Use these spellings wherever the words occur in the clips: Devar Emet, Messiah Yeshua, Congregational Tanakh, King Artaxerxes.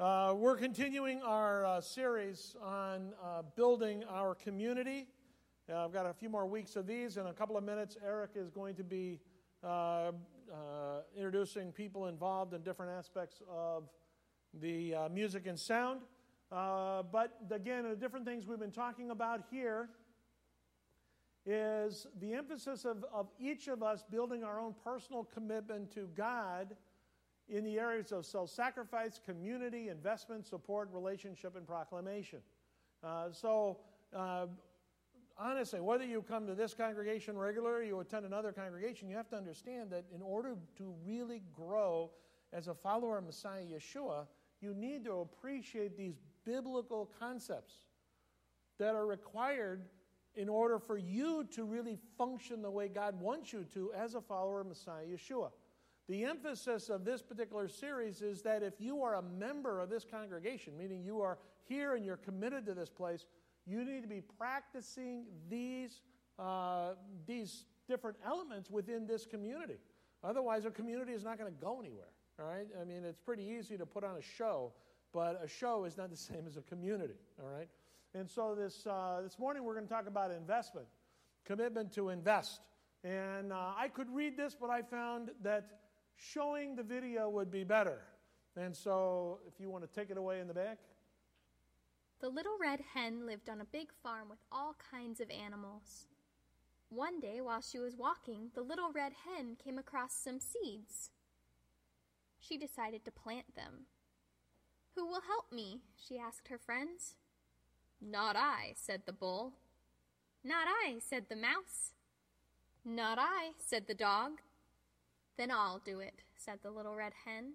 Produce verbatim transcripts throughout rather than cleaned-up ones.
Uh, we're continuing our uh, series on uh, building our community. Uh, I've got a few more weeks of these. In a couple of minutes, Eric is going to be uh, uh, introducing people involved in different aspects of the uh, music and sound. Uh, but again, the different things we've been talking about here is the emphasis of, of each of us building our own personal commitment to God in the areas of self-sacrifice, community, investment, support, relationship, and proclamation. Uh, so, uh, honestly, whether you come to this congregation regularly or you attend another congregation, you have to understand that in order to really grow as a follower of Messiah Yeshua, you need to appreciate these biblical concepts that are required in order for you to really function the way God wants you to as a follower of Messiah Yeshua. The emphasis of this particular series is that if you are a member of this congregation, meaning you are here and you're committed to this place, you need to be practicing these, uh, these different elements within this community. Otherwise, a community is not going to go anywhere, all right? I mean, it's pretty easy to put on a show, but a show is not the same as a community, all right? And so this, uh, this morning we're going to talk about investment, commitment to invest. And uh, I could read this, but I found that showing the video would be better. And so, if you want to take it away in the back. The little red hen lived on a big farm with all kinds of animals. One day, while she was walking, the little red hen came across some seeds. She decided to plant them. "Who will help me?" she asked her friends. "Not I," said the bull. "Not I," said the mouse. "Not I," said the dog. "Then I'll do it," said the little red hen,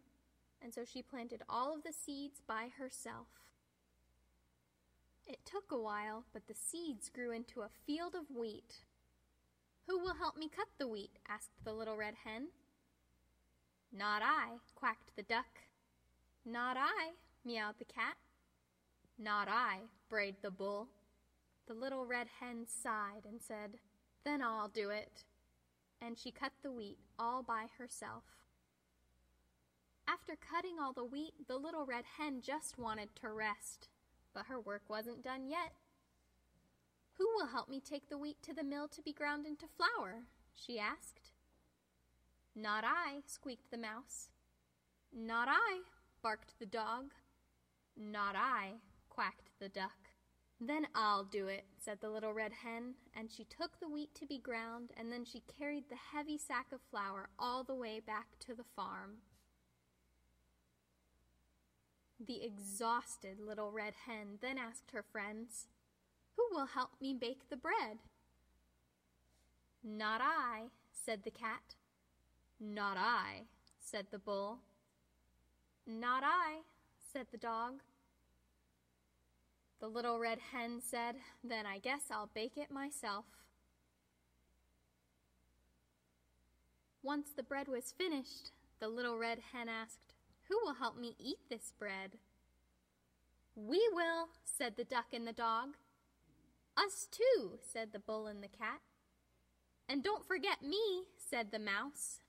and so she planted all of the seeds by herself. It took a while, but the seeds grew into a field of wheat. "Who will help me cut the wheat?" asked the little red hen. "Not I," quacked the duck. "Not I," meowed the cat. "Not I," brayed the bull. The little red hen sighed and said, "Then I'll do it." And she cut the wheat all by herself. After cutting all the wheat, the little red hen just wanted to rest, but her work wasn't done yet. "Who will help me take the wheat to the mill to be ground into flour?" she asked. "Not I," squeaked the mouse. "Not I," barked the dog. "Not I," quacked the duck. "Then I'll do it," said the little red hen, and she took the wheat to be ground, and then she carried the heavy sack of flour all the way back to the farm. The exhausted little red hen then asked her friends, "Who will help me bake the bread?" "Not I," said the cat. "Not I," said the bull. "Not I," said the dog. The little red hen said, "Then I guess I'll bake it myself." Once the bread was finished, the little red hen asked, "Who will help me eat this bread?" "We will," said the duck and the dog. "Us too," said the bull and the cat. "And don't forget me," said the mouse.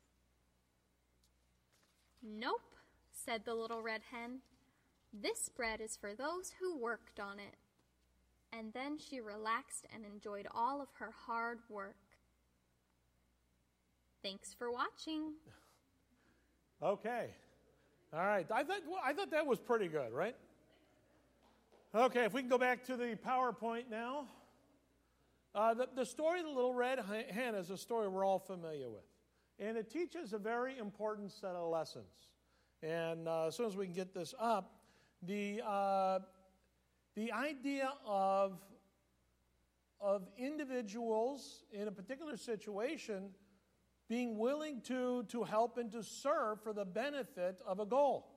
"Nope," said the little red hen. "This bread is for those who worked on it." And then she relaxed and enjoyed all of her hard work. Thanks for watching. Okay. All right. I thought, well, I thought that was pretty good, right? Okay, if we can go back to the PowerPoint now. Uh, the, the story of the little red hen is a story we're all familiar with. And it teaches a very important set of lessons. And uh, as soon as we can get this up, The, uh, the idea of, of individuals in a particular situation being willing to, to help and to serve for the benefit of a goal,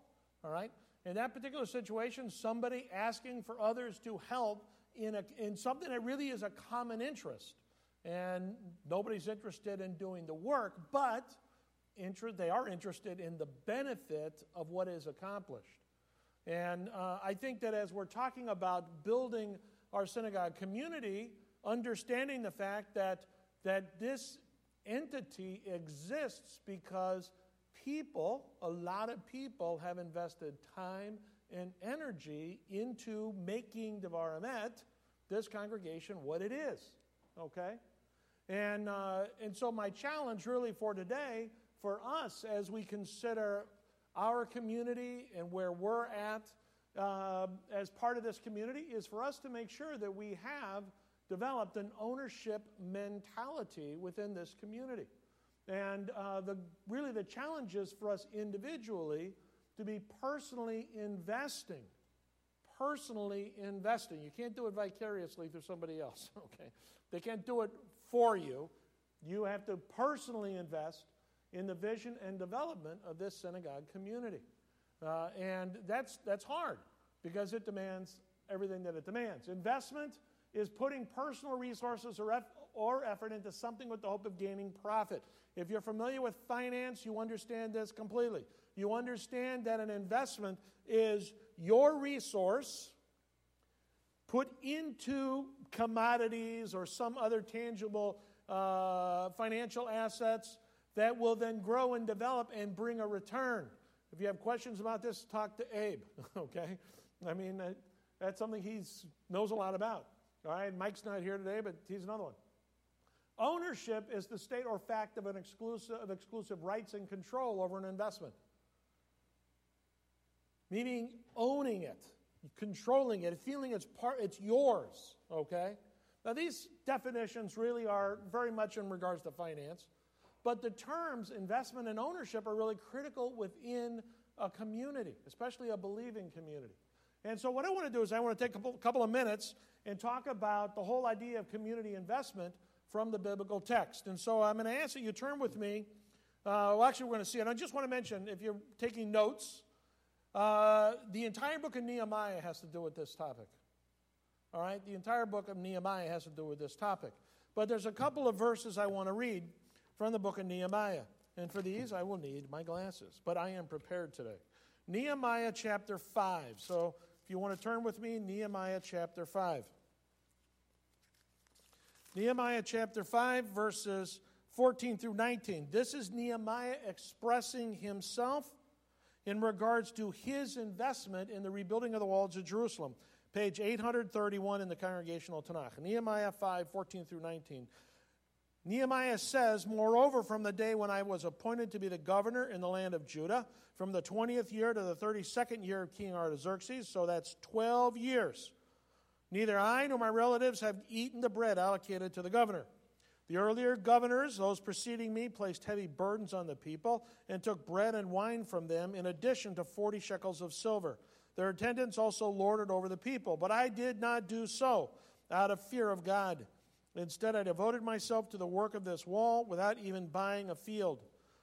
all right? In that particular situation, somebody asking for others to help in, a, in something that really is a common interest, and nobody's interested in doing the work, but interest, they are interested in the benefit of what is accomplished. And uh, I think that as we're talking about building our synagogue community, understanding the fact that, that this entity exists because people, a lot of people have invested time and energy into making Devar Emet, this congregation, what it is, okay? And, uh, and so my challenge really for today, for us as we consider our community and where we're at uh, as part of this community, is for us to make sure that we have developed an ownership mentality within this community. And uh, the, really the challenge is for us individually to be personally investing. Personally investing. You can't do it vicariously through somebody else, okay? They can't do it for you. You have to personally invest in the vision and development of this synagogue community. Uh, and that's, that's hard because it demands everything that it demands. Investment is putting personal resources or, eff or effort into something with the hope of gaining profit. If you're familiar with finance, you understand this completely. You understand that an investment is your resource put into commodities or some other tangible uh, financial assets that will then grow and develop and bring a return. If you have questions about this, talk to Abe, okay? I mean, that, that's something he knows a lot about. All right, Mike's not here today, but he's another one. Ownership is the state or fact of an exclusive, of exclusive rights and control over an investment. Meaning owning it, controlling it, feeling it's part, it's yours, okay? Now these definitions really are very much in regards to finance, but the terms investment and ownership are really critical within a community, especially a believing community. And so what I want to do is I want to take a couple of minutes and talk about the whole idea of community investment from the biblical text. And so I'm going to ask that you turn with me. Uh, well, actually, we're going to see it. I just want to mention, if you're taking notes, uh, the entire book of Nehemiah has to do with this topic. All right? The entire book of Nehemiah has to do with this topic. But there's a couple of verses I want to read from the book of Nehemiah. And for these, I will need my glasses. But I am prepared today. Nehemiah chapter five. So if you want to turn with me, Nehemiah chapter five. Nehemiah chapter five, verses fourteen through nineteen. This is Nehemiah expressing himself in regards to his investment in the rebuilding of the walls of Jerusalem. Page eight hundred thirty-one in the Congregational Tanakh. Nehemiah five, fourteen through nineteen. Nehemiah says, "Moreover, from the day when I was appointed to be the governor in the land of Judah, from the twentieth year to the thirty-second year of King Artaxerxes," so that's twelve years, "neither I nor my relatives have eaten the bread allocated to the governor. The earlier governors, those preceding me, placed heavy burdens on the people and took bread and wine from them in addition to forty shekels of silver. Their attendants also lorded over the people, but I did not do so out of fear of God. Instead, I devoted myself to the work of this wall without even buying a field.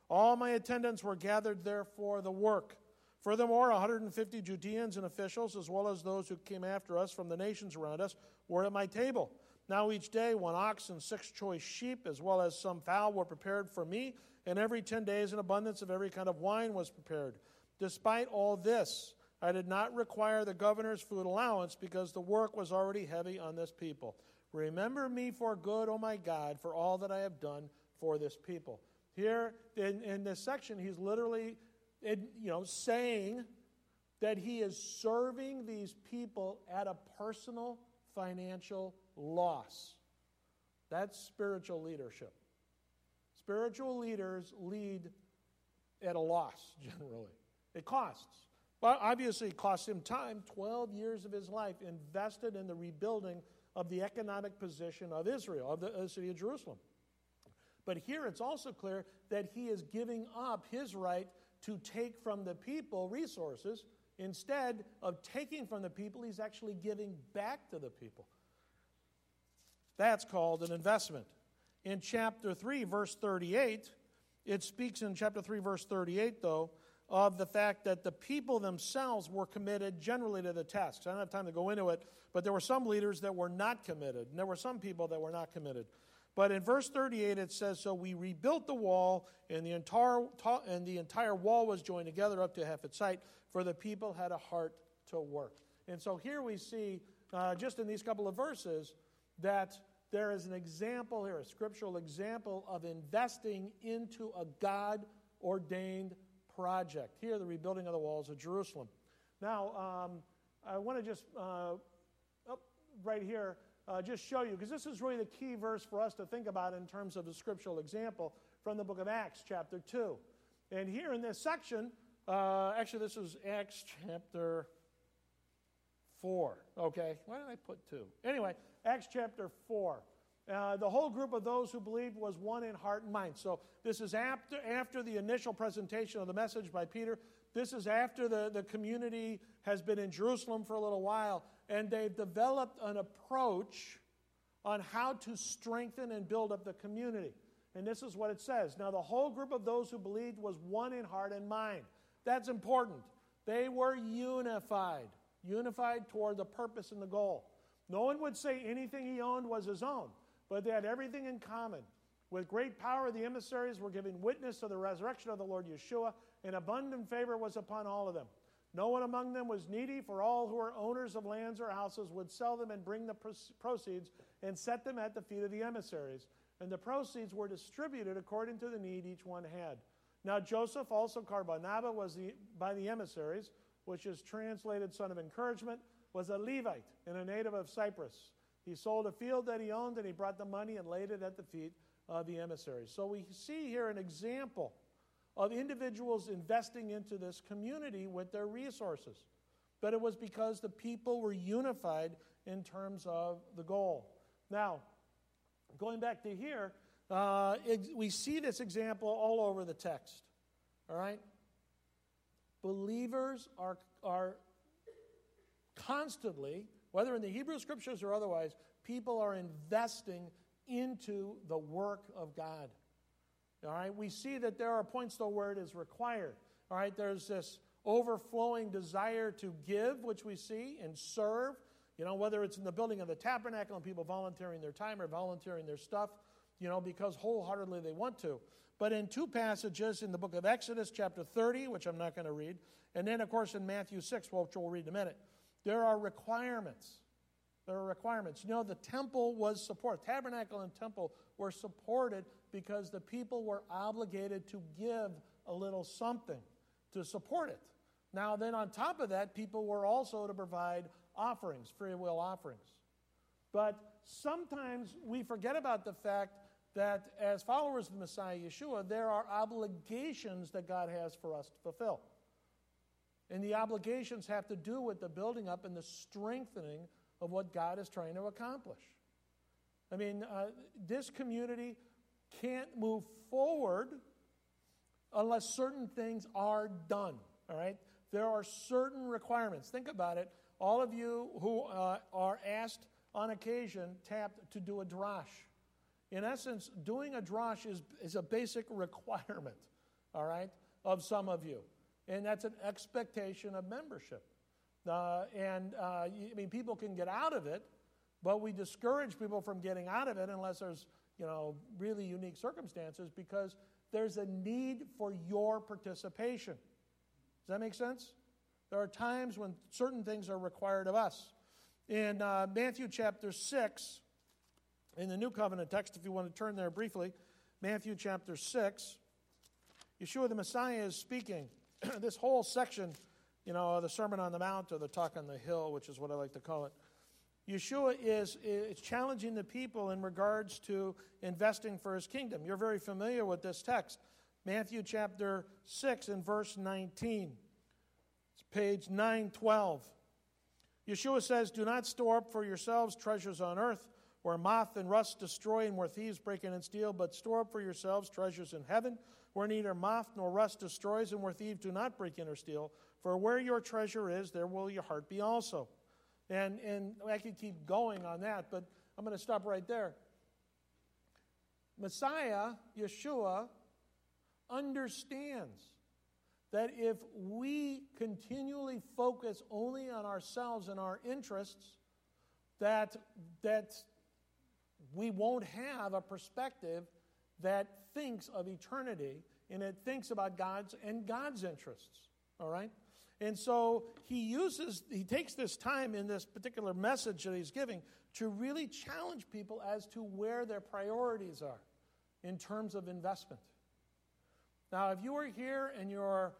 All my attendants were gathered there for the work. Furthermore, one hundred fifty Judeans and officials, as well as those who came after us from the nations around us, were at my table. Now each day, one ox and six choice sheep, as well as some fowl, were prepared for me, and every ten days an abundance of every kind of wine was prepared. Despite all this, I did not require the governor's food allowance because the work was already heavy on this people. Remember me for good, O my God, for all that I have done for this people." Here in, in this section, he's literally, in, you know, saying that he is serving these people at a personal financial loss. That's spiritual leadership. Spiritual leaders lead at a loss, generally. It costs. Well, obviously, it cost him time, twelve years of his life invested in the rebuilding of the economic position of Israel, of the, of the city of Jerusalem. But here it's also clear that he is giving up his right to take from the people resources. Instead of taking from the people, he's actually giving back to the people. That's called an investment. In chapter three, verse thirty-eight, it speaks in chapter three, verse thirty-eight, though, of the fact that the people themselves were committed generally to the tasks. I don't have time to go into it, but there were some leaders that were not committed, and there were some people that were not committed. But in verse thirty-eight it says, "So we rebuilt the wall, and the entire, and the entire wall was joined together up to half its height, for the people had a heart to work." And so here we see, uh, just in these couple of verses, that there is an example here, a scriptural example of investing into a God-ordained project. Here, the rebuilding of the walls of Jerusalem. Now, um, I want to just, uh, up right here, uh, just show you, because this is really the key verse for us to think about in terms of the scriptural example from the book of Acts, chapter two. And here in this section, uh, actually this is Acts chapter four, okay? Why did I put two? Anyway, Acts chapter four. Uh, the whole group of those who believed was one in heart and mind. So this is after, after the initial presentation of the message by Peter. This is after the, the community has been in Jerusalem for a little while, and they've developed an approach on how to strengthen and build up the community. And this is what it says. Now, the whole group of those who believed was one in heart and mind. That's important. They were unified, unified toward the purpose and the goal. No one would say anything he owned was his own, but they had everything in common. With great power, the emissaries were giving witness to the resurrection of the Lord Yeshua, and abundant favor was upon all of them. No one among them was needy, for all who were owners of lands or houses would sell them and bring the proceeds and set them at the feet of the emissaries. And the proceeds were distributed according to the need each one had. Now Joseph, also called Barnabas, was the, by the emissaries, which is translated son of encouragement, was a Levite and a native of Cyprus. He sold a field that he owned, and he brought the money and laid it at the feet of the emissaries. So we see here an example of individuals investing into this community with their resources. But it was because the people were unified in terms of the goal. Now, going back to here, uh, it, we see this example all over the text. All right? Believers are, are constantly, whether in the Hebrew Scriptures or otherwise, people are investing into the work of God. All right? We see that there are points, though, where it is required. All right? There's this overflowing desire to give, which we see, and serve. You know, whether it's in the building of the tabernacle and people volunteering their time or volunteering their stuff, you know, because wholeheartedly they want to. But in two passages in the book of Exodus, chapter thirty, which I'm not going to read, and then, of course, in Matthew six, which we'll read in a minute, there are requirements. There are requirements. You know, the temple was supported. Tabernacle and temple were supported because the people were obligated to give a little something to support it. Now, then on top of that, people were also to provide offerings, free will offerings. But sometimes we forget about the fact that as followers of Messiah Yeshua, there are obligations that God has for us to fulfill. And the obligations have to do with the building up and the strengthening of what God is trying to accomplish. I mean, uh, this community can't move forward unless certain things are done, all right? There are certain requirements. Think about it. All of you who uh, are asked on occasion, tapped to do a drash. In essence, doing a drash is, is a basic requirement, all right, of some of you. And that's an expectation of membership. Uh, and, uh, you, I mean, people can get out of it, but we discourage people from getting out of it unless there's, you know, really unique circumstances, because there's a need for your participation. Does that make sense? There are times when certain things are required of us. In uh, Matthew chapter six, in the New Covenant text, if you want to turn there briefly, Matthew chapter six, Yeshua the Messiah is speaking. This whole section, you know, the Sermon on the Mount or the Talk on the Hill, which is what I like to call it, Yeshua is, is challenging the people in regards to investing for his kingdom. You're very familiar with this text. Matthew chapter six and verse nineteen. Page nine twelve. Yeshua says, "Do not store up for yourselves treasures on earth, where moth and rust destroy and where thieves break in and steal, but store up for yourselves treasures in heaven, where neither moth nor rust destroys and where thieves do not break in or steal. For where your treasure is, there will your heart be also." And, and I could keep going on that, but I'm going to stop right there. Messiah, Yeshua, understands that if we continually focus only on ourselves and our interests, that, that we won't have a perspective that thinks of eternity and it thinks about God's and God's interests, all right? And so he uses, he takes this time in this particular message that he's giving to really challenge people as to where their priorities are in terms of investment. Now, if you are here and you're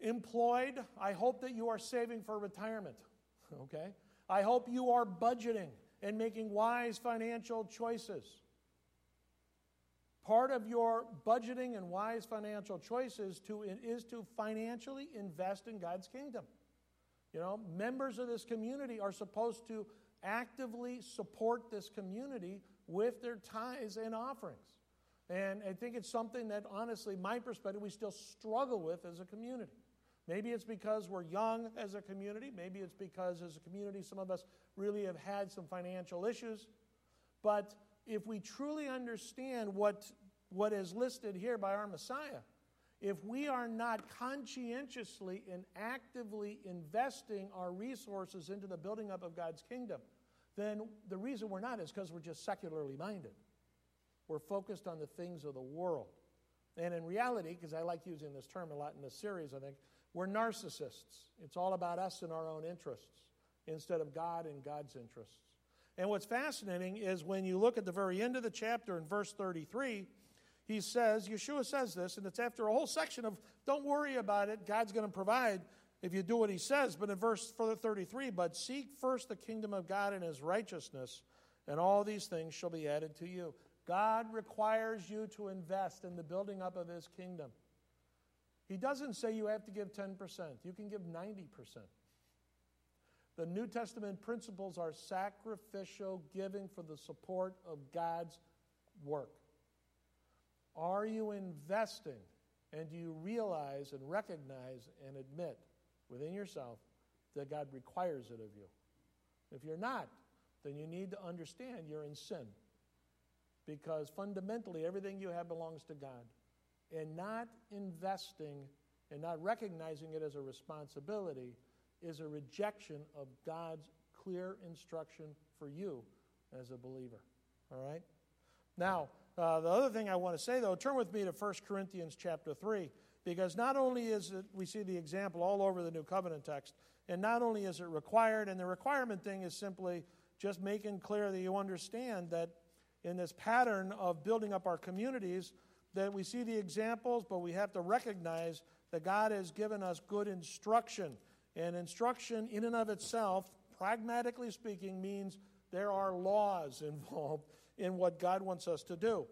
Employed, I hope that you are saving for retirement, okay? I hope you are budgeting and making wise financial choices. Part of your budgeting and wise financial choices to, is to financially invest in God's kingdom. You know, members of this community are supposed to actively support this community with their tithes and offerings. And I think it's something that, honestly, my perspective, we still struggle with as a community. Maybe it's because we're young as a community. Maybe it's because as a community, some of us really have had some financial issues. But if we truly understand what, what is listed here by our Messiah, if we are not conscientiously and actively investing our resources into the building up of God's kingdom, then the reason we're not is because we're just secularly minded. We're focused on the things of the world. And in reality, because I like using this term a lot in this series, I think, we're narcissists. It's all about us and our own interests instead of God and God's interests. And what's fascinating is when you look at the very end of the chapter in verse thirty-three, he says, Yeshua says this, and it's after a whole section of, don't worry about it, God's going to provide if you do what he says. But in verse thirty-three, but seek first the kingdom of God and his righteousness, and all these things shall be added to you. God requires you to invest in the building up of his kingdom. He doesn't say you have to give ten percent. You can give ninety percent. The New Testament principles are sacrificial giving for the support of God's work. Are you investing? And do you realize and recognize and admit within yourself that God requires it of you? If you're not, then you need to understand you're in sin. Because fundamentally, everything you have belongs to God. And not investing and not recognizing it as a responsibility is a rejection of God's clear instruction for you as a believer. All right? Now, uh, the other thing I want to say, though, turn with me to First Corinthians chapter three. Because not only is it, we see the example all over the New Covenant text, and not only is it required, and the requirement thing is simply just making clear that you understand that in this pattern of building up our communities, that we see the examples, but we have to recognize that God has given us good instruction. And instruction in and of itself, pragmatically speaking, means there are laws involved in what God wants us to do.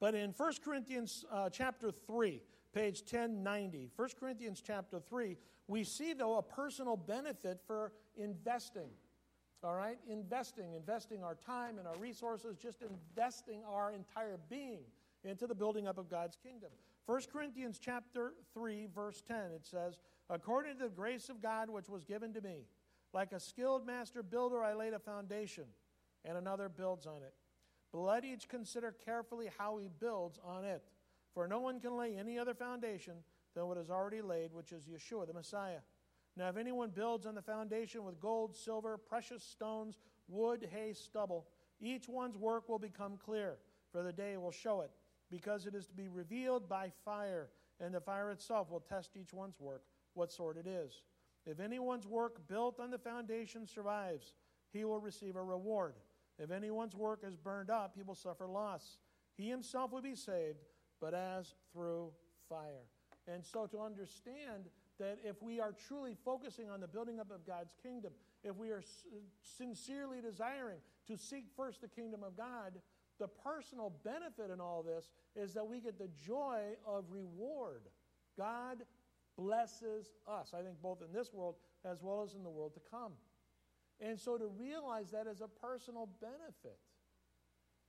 But in First Corinthians chapter three, page ten ninety, First Corinthians chapter three, we see, though, a personal benefit for investing. All right? Investing, investing our time and our resources, just investing our entire being into the building up of God's kingdom. First Corinthians chapter three, verse ten, it says, according to the grace of God which was given to me, like a skilled master builder, I laid a foundation, and another builds on it. But let each consider carefully how he builds on it. For no one can lay any other foundation than what is already laid, which is Yeshua, the Messiah. Now, if anyone builds on the foundation with gold, silver, precious stones, wood, hay, stubble, each one's work will become clear, for the day will show it, because it is to be revealed by fire, and the fire itself will test each one's work, what sort it is. If anyone's work built on the foundation survives, he will receive a reward. If anyone's work is burned up, he will suffer loss. He himself will be saved, but as through fire. And so to understand that if we are truly focusing on the building up of God's kingdom, if we are sincerely desiring to seek first the kingdom of God, the personal benefit in all this is that we get the joy of reward. God blesses us, I think, both in this world as well as in the world to come. And so to realize that as a personal benefit.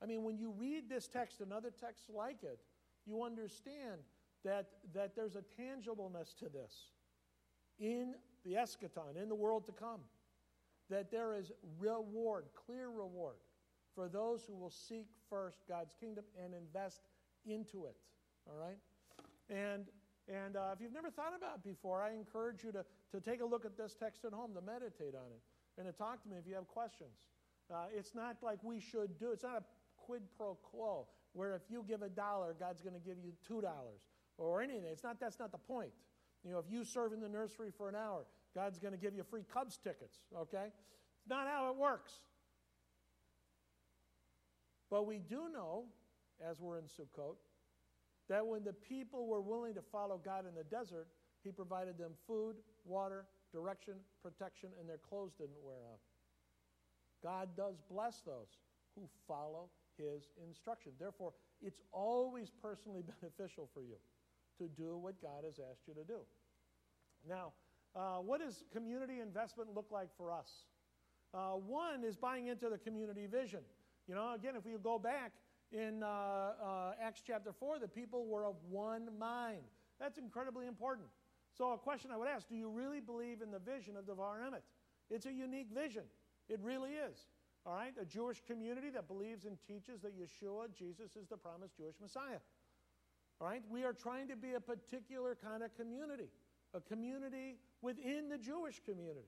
I mean, when you read this text and other texts like it, you understand that, that there's a tangibleness to this in the eschaton, in the world to come, that there is reward, clear reward for those who will seek first God's kingdom and invest into it, all right? And, and uh, if you've never thought about it before, I encourage you to, to take a look at this text at home, to meditate on it, and to talk to me if you have questions. Uh, it's not like we should do, it's not a quid pro quo, where if you give a dollar, God's going to give you two dollars. Or anything. It's not, that's not the point. You know, if you serve in the nursery for an hour, God's going to give you free Cubs tickets, okay? It's not how it works. But we do know, as we're in Sukkot, that when the people were willing to follow God in the desert, He provided them food, water, direction, protection, and their clothes didn't wear out. God does bless those who follow his instruction. Therefore, it's always personally beneficial for you to do what God has asked you to do. Now, uh, what does community investment look like for us? Uh, one is buying into the community vision. You know, again, if we go back in uh, uh, Acts chapter four, the people were of one mind. That's incredibly important. So a question I would ask, do you really believe in the vision of Devar Emet? It's a unique vision. It really is. All right? A Jewish community that believes and teaches that Yeshua, Jesus, is the promised Jewish Messiah. All right? We are trying to be a particular kind of community, a community within the Jewish community.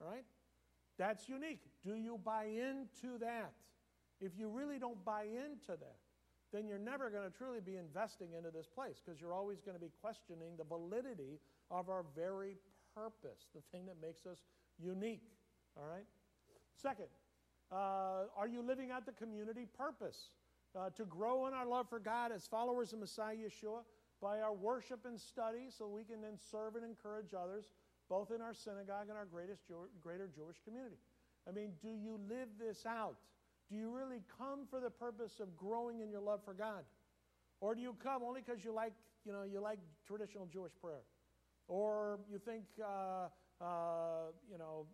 All right? That's unique. Do you buy into that? If you really don't buy into that, then you're never going to truly be investing into this place, because you're always going to be questioning the validity of our very purpose, the thing that makes us unique. All right? Second, uh, are you living out the community purpose? Uh, to grow in our love for God as followers of Messiah Yeshua by our worship and study, so we can then serve and encourage others, both in our synagogue and our greatest Jew- greater Jewish community. I mean, do you live this out? Do you really come for the purpose of growing in your love for God? Or do you come only because you like, you know, you like traditional Jewish prayer? Or you think, uh, uh, you know,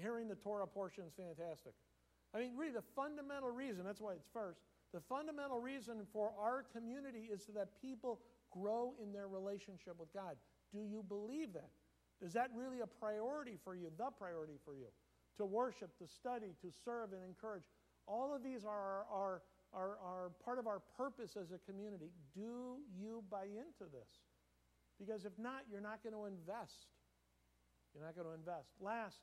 hearing the Torah portion is fantastic. I mean, really, the fundamental reason, that's why it's first, the fundamental reason for our community is so that people grow in their relationship with God. Do you believe that? Is that really a priority for you, the priority for you? To worship, to study, to serve and encourage. All of these are, are, are, are part of our purpose as a community. Do you buy into this? Because if not, you're not going to invest. You're not going to invest. Last,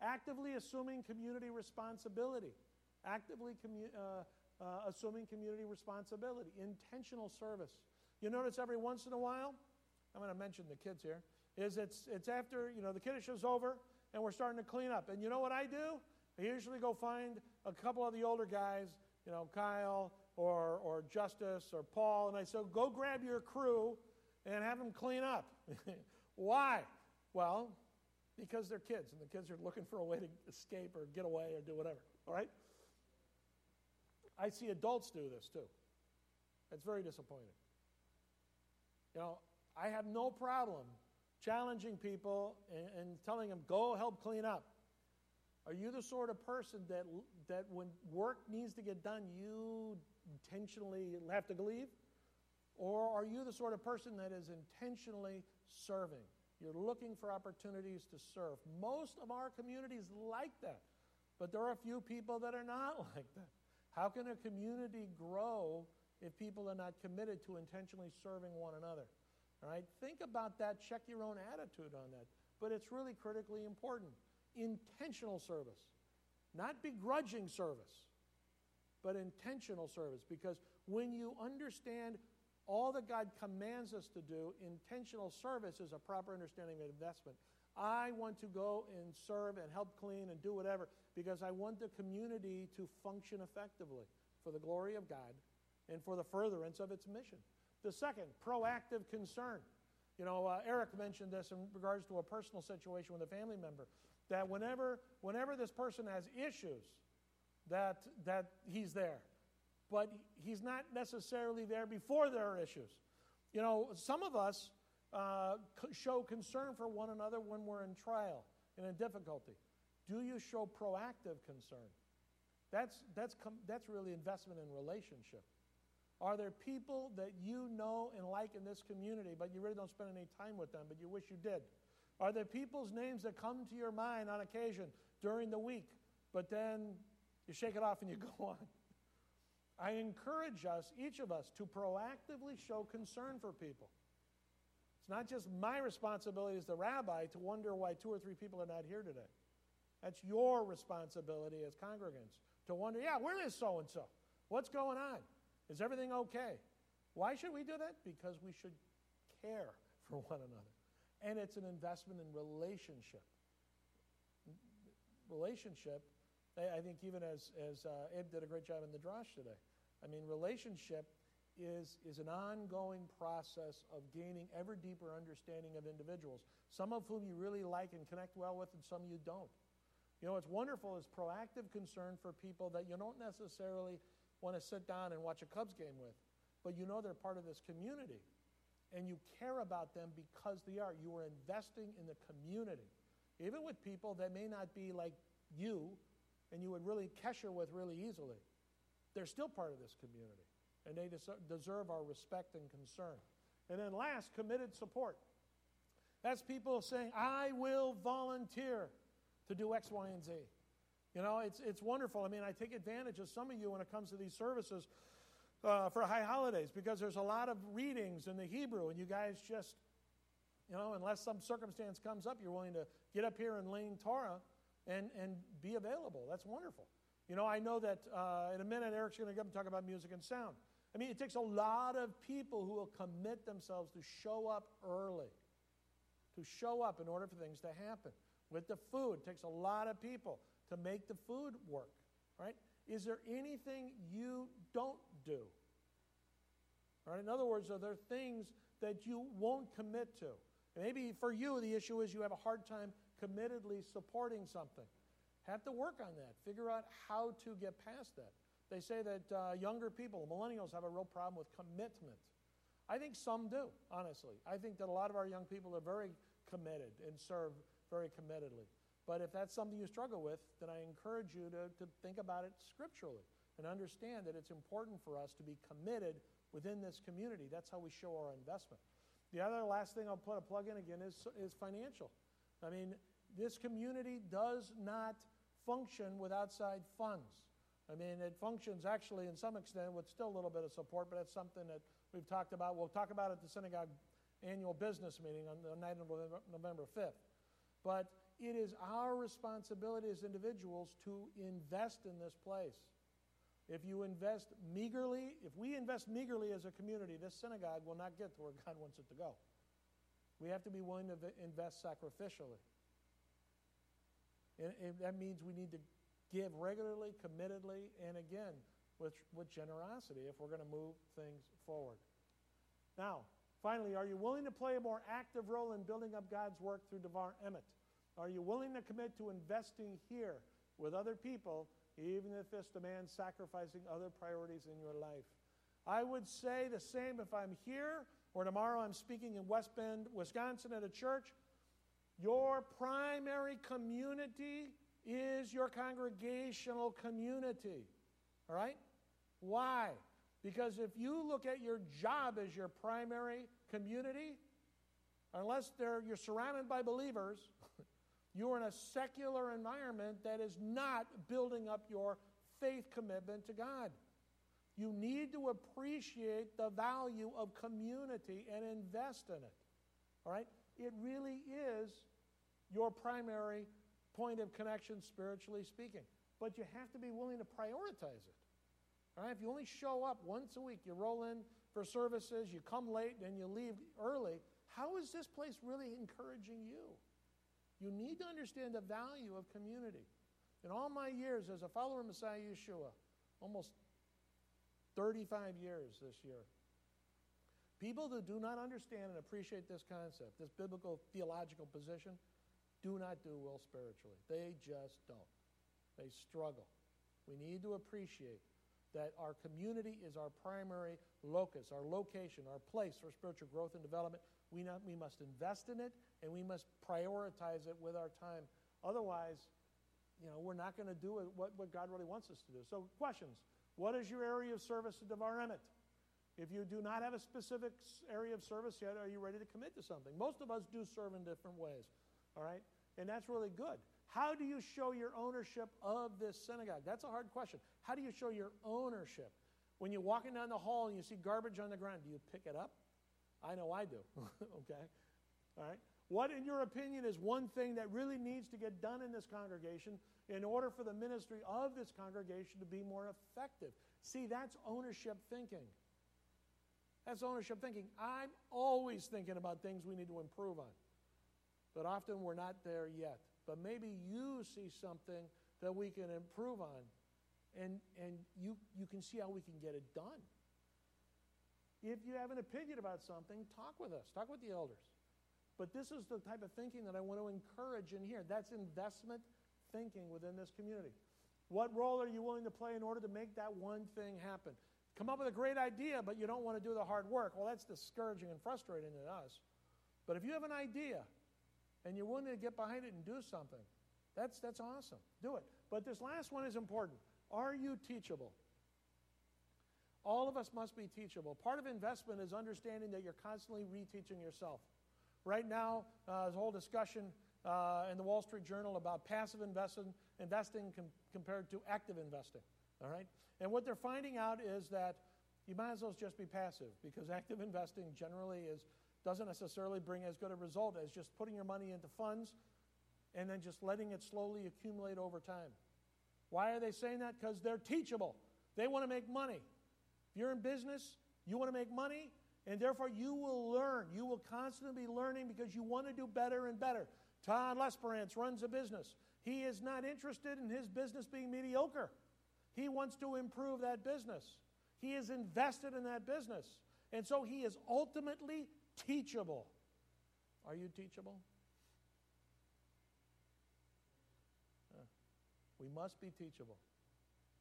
actively assuming community responsibility. Actively commu- uh, uh, assuming community responsibility. Intentional service. You notice every once in a while, I'm going to mention the kids here, is it's, it's after, you know, the kiddush is over, and we're starting to clean up. And you know what I do? I usually go find a couple of the older guys, you know, Kyle or or Justice or Paul, and I say, go grab your crew and have them clean up. Why? Well, because they're kids, and the kids are looking for a way to escape or get away or do whatever, all right? I see adults do this too. It's very disappointing. You know, I have no problem challenging people and, and telling them, go help clean up. Are you the sort of person that that when work needs to get done, you intentionally have to leave? Or are you the sort of person that is intentionally serving? You're looking for opportunities to serve. Most of our communities like that, but there are a few people that are not like that. How can a community grow if people are not committed to intentionally serving one another? All right, think about that. Check your own attitude on that. But it's really critically important. Intentional service, not begrudging service, but intentional service. Because when you understand all that God commands us to do, intentional service is a proper understanding of investment. I want to go and serve and help clean and do whatever because I want the community to function effectively for the glory of God and for the furtherance of its mission. The second, proactive concern. You know, uh, Eric mentioned this in regards to a personal situation with a family member, that whenever whenever this person has issues, that that he's there. But he's not necessarily there before there are issues. You know, some of us uh, show concern for one another when we're in trial and in difficulty. Do you show proactive concern? That's, that's, com- that's really investment in relationship. Are there people that you know and like in this community, but you really don't spend any time with them, but you wish you did? Are there people's names that come to your mind on occasion during the week, but then you shake it off and you go on? I encourage us, each of us, to proactively show concern for people. It's not just my responsibility as the rabbi to wonder why two or three people are not here today. That's your responsibility as congregants to wonder, yeah, where is so-and-so? What's going on? Is everything okay? Why should we do that? Because we should care for one another. And it's an investment in relationship. Relationship, I think even as, as uh, Ed did a great job in the Drash today. I mean, relationship is, is an ongoing process of gaining ever deeper understanding of individuals, some of whom you really like and connect well with and some you don't. You know, what's wonderful is proactive concern for people that you don't necessarily want to sit down and watch a Cubs game with, but you know they're part of this community, and you care about them because they are. You are investing in the community, even with people that may not be like you and you would really kesher with really easily. They're still part of this community, and they des- deserve our respect and concern. And then last, committed support. That's people saying, I will volunteer to do X, Y, and Z. You know, it's it's wonderful. I mean, I take advantage of some of you when it comes to these services uh, for high holidays, because there's a lot of readings in the Hebrew, and you guys just, you know, unless some circumstance comes up, you're willing to get up here and lean Torah and, and be available. That's wonderful. You know, I know that uh, in a minute, Eric's going to come and talk about music and sound. I mean, it takes a lot of people who will commit themselves to show up early, to show up in order for things to happen. With the food, it takes a lot of people to make the food work, right? Is there anything you don't do? All right? In other words, are there things that you won't commit to? And maybe for you, the issue is you have a hard time committedly supporting something. Have to work on that. Figure out how to get past that. They say that uh, younger people, millennials, have a real problem with commitment. I think some do, honestly. I think that a lot of our young people are very committed and serve very committedly. But if that's something you struggle with, then I encourage you to, to think about it scripturally and understand that it's important for us to be committed within this community. That's how we show our investment. The other last thing I'll put a plug in again is, is financial. I mean, this community does not function with outside funds. I mean, it functions actually in some extent with still a little bit of support, but that's something that we've talked about. We'll talk about it at the synagogue annual business meeting on the night of November fifth. But it is our responsibility as individuals to invest in this place. If you invest meagerly, if we invest meagerly as a community, this synagogue will not get to where God wants it to go. We have to be willing to invest sacrificially. And, and that means we need to give regularly, committedly, and again, with, with generosity if we're going to move things forward. Now, finally, are you willing to play a more active role in building up God's work through Devar Emet? Are you willing to commit to investing here with other people, even if this demands sacrificing other priorities in your life? I would say the same if I'm here or tomorrow I'm speaking in West Bend, Wisconsin at a church. Your primary community is your congregational community, all right? Why? Because if you look at your job as your primary community, unless they're, you're surrounded by believers, you're in a secular environment that is not building up your faith commitment to God. You need to appreciate the value of community and invest in it, all right? It really is your primary point of connection, spiritually speaking. But you have to be willing to prioritize it. All right, if you only show up once a week, you roll in for services, you come late, and you leave early, how is this place really encouraging you? You need to understand the value of community. In all my years as a follower of Messiah Yeshua, almost thirty-five years this year, people that do not understand and appreciate this concept, this biblical theological position, do not do well spiritually. They just don't. They struggle. We need to appreciate that our community is our primary locus, our location, our place for spiritual growth and development. We, not, we must invest in it, and we must prioritize it with our time. Otherwise, you know, we're not going to do what, what God really wants us to do. So questions. What is your area of service to Devar Emet? If you do not have a specific area of service yet, are you ready to commit to something? Most of us do serve in different ways, all right? And that's really good. How do you show your ownership of this synagogue? That's a hard question. How do you show your ownership? When you're walking down the hall and you see garbage on the ground, do you pick it up? I know I do, okay? All right? What, in your opinion, is one thing that really needs to get done in this congregation in order for the ministry of this congregation to be more effective? See, that's ownership thinking. That's ownership thinking. I'm always thinking about things we need to improve on, but often we're not there yet. But maybe you see something that we can improve on, and, and you, you can see how we can get it done. If you have an opinion about something, talk with us. Talk with the elders. But this is the type of thinking that I want to encourage in here. That's investment thinking within this community. What role are you willing to play in order to make that one thing happen? Come up with a great idea, but you don't want to do the hard work. Well, that's discouraging and frustrating to us. But if you have an idea and you're willing to get behind it and do something, that's, that's awesome. Do it. But this last one is important. Are you teachable? All of us must be teachable. Part of investment is understanding that you're constantly reteaching yourself. Right now, uh, there's a whole discussion uh, in the Wall Street Journal about passive investing, investing com compared to active investing. All right? And what they're finding out is that you might as well just be passive, because active investing generally is, doesn't necessarily bring as good a result as just putting your money into funds and then just letting it slowly accumulate over time. Why are they saying that? Because they're teachable. They want to make money. If you're in business, you want to make money, and therefore you will learn. You will constantly be learning because you want to do better and better. Todd Lesperance runs a business. He is not interested in his business being mediocre. He wants to improve that business. He is invested in that business. And so he is ultimately teachable. Are you teachable? We must be teachable.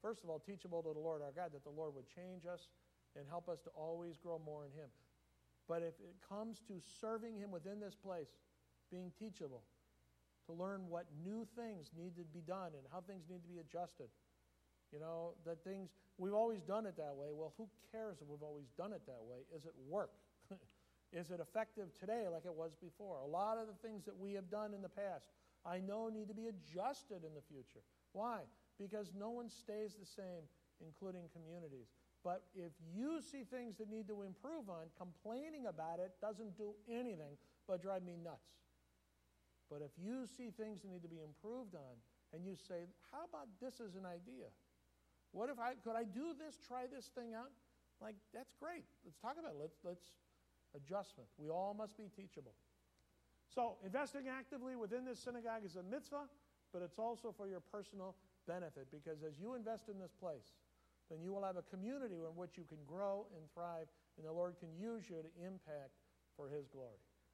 First of all, teachable to the Lord our God, that the Lord would change us and help us to always grow more in Him. But if it comes to serving Him within this place, being teachable, to learn what new things need to be done and how things need to be adjusted. You know, that things, we've always done it that way. Well, who cares if we've always done it that way? Is it work? Is it effective today like it was before? A lot of the things that we have done in the past, I know need to be adjusted in the future. Why? Because no one stays the same, including communities. But if you see things that need to improve on, complaining about it doesn't do anything but drive me nuts. But if you see things that need to be improved on, and you say, how about this as an idea? What if I, could I do this, try this thing out? Like, that's great. Let's talk about it. Let's, let's adjustment. We all must be teachable. So investing actively within this synagogue is a mitzvah, but it's also for your personal benefit, because as you invest in this place, then you will have a community in which you can grow and thrive, and the Lord can use you to impact for His glory.